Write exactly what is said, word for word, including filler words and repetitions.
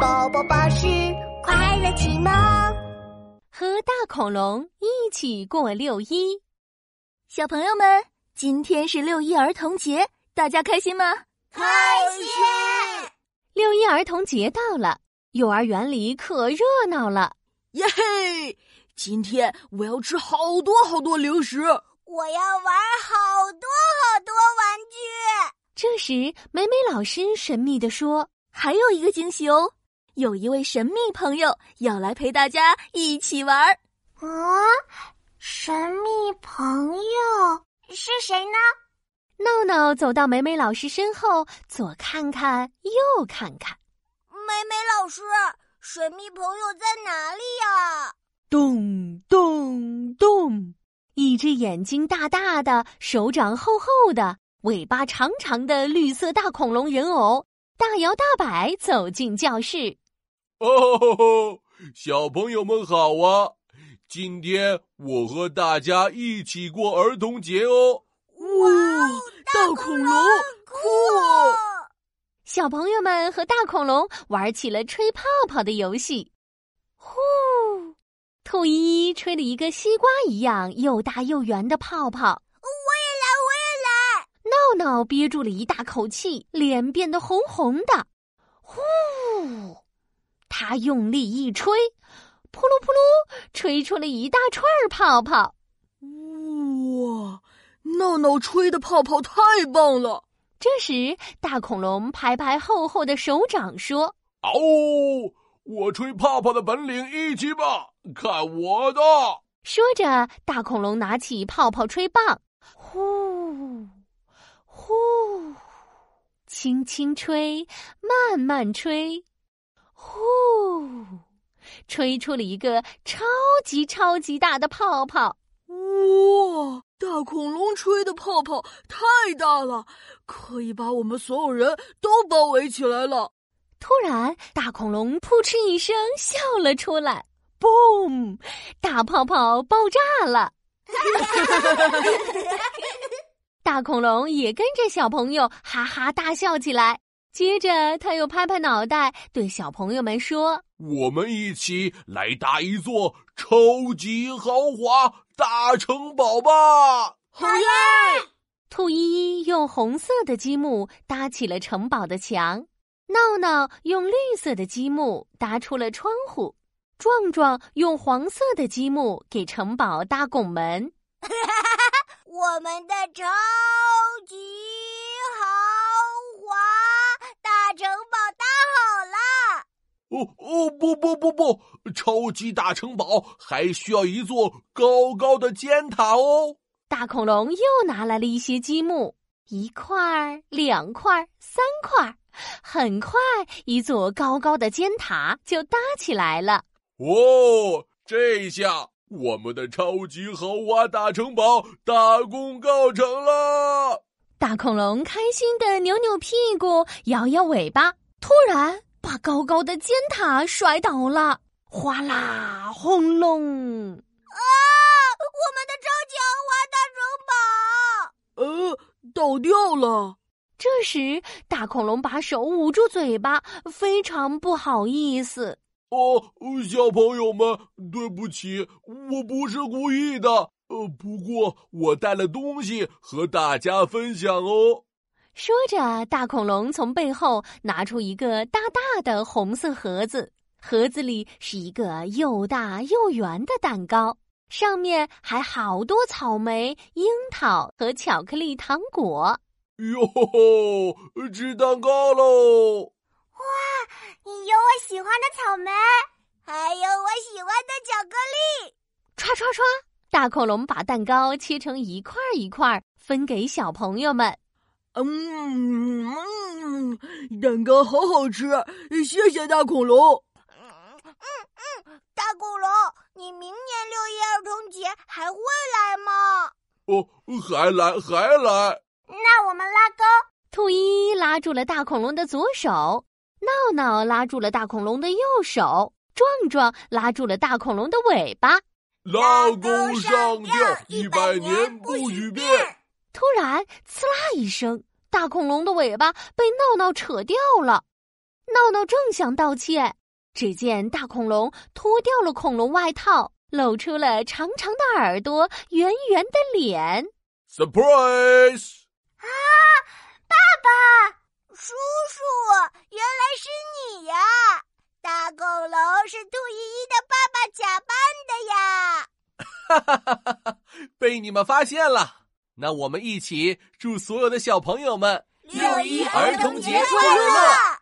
宝宝巴士快乐启蒙，和大恐龙一起过六一。小朋友们，今天是六一儿童节，大家开心吗？开心！六一儿童节到了，幼儿园里可热闹了。耶嘿！今天我要吃好多好多零食，我要玩好多好多玩具。这时，美美老师神秘地说：“还有一个惊喜哦，有一位神秘朋友要来陪大家一起玩。”啊，神秘朋友是谁呢？闹闹走到美美老师身后，左看看，右看看。美美老师，神秘朋友在哪里呀？咚咚咚！一只眼睛大大的，手掌厚厚的，尾巴长长的绿色大恐龙人偶大摇大摆走进教室。哦，小朋友们好啊！今天我和大家一起过儿童节哦。哇，大恐龙酷哦！小朋友们和大恐龙玩起了吹泡泡的游戏。呼，兔依依吹了一个西瓜一样又大又圆的泡泡。我也来，我也来！闹闹憋住了一大口气，脸变得红红的。呼，他用力一吹，扑噜扑噜，吹出了一大串泡泡。哇，闹闹吹的泡泡太棒了！这时，大恐龙拍拍厚厚的手掌说：“哦，我吹泡泡的本领一级棒，看我的！”说着，大恐龙拿起泡泡吹棒，呼呼，轻轻吹，慢慢吹，呼，吹出了一个超级超级大的泡泡。哇，大恐龙吹的泡泡太大了，可以把我们所有人都包围起来了。突然，大恐龙扑哧一声笑了出来，BOOM！ 大泡泡爆炸了。大恐龙也跟着小朋友哈哈大笑起来，接着他又拍拍脑袋对小朋友们说：“我们一起来搭一座超级豪华大城堡吧！”好耶！兔依依用红色的积木搭起了城堡的墙，闹闹用绿色的积木搭出了窗户，壮壮用黄色的积木给城堡搭拱门。我们的超级豪华大城堡搭好了。哦哦，不不不不，超级大城堡还需要一座高高的尖塔哦。大恐龙又拿来了一些积木，一块、两块、三块，很快一座高高的尖塔就搭起来了。哦，这下我们的超级豪华大城堡大功告成了！大恐龙开心地扭扭屁股，摇摇尾巴，突然把高高的尖塔摔倒了，哗啦轰隆！啊，我们的超级豪华大城堡呃，倒掉了！这时，大恐龙把手捂住嘴巴，非常不好意思。哦，小朋友们，对不起，我不是故意的。呃，不过我带了东西和大家分享哦。说着，大恐龙从背后拿出一个大大的红色盒子，盒子里是一个又大又圆的蛋糕，上面还好多草莓、樱桃和巧克力糖果。哟吼，吃蛋糕喽！哇，有我喜欢的草莓，还有我喜欢的巧克力。刷刷刷，大恐龙把蛋糕切成一块一块分给小朋友们。嗯，嗯，蛋糕好好吃，谢谢大恐龙。嗯嗯嗯，大恐龙，你明年六一儿童节还会来吗？哦，还来还来。那我们拉钩。兔依依拉住了大恐龙的左手，闹闹拉住了大恐龙的右手，壮壮拉住了大恐龙的尾巴。拉钩上吊，一百年不许变。突然，刺啦一声，大恐龙的尾巴被闹闹扯掉了。闹闹正想道歉，只见大恐龙脱掉了恐龙外套，露出了长长的耳朵，圆圆的脸。Surprise！ 啊，爸爸，叔叔，原来是你呀！大恐龙是兔依依的爸爸假扮的呀！哈哈哈哈哈！被你们发现了。那我们一起祝所有的小朋友们六一儿童节快乐！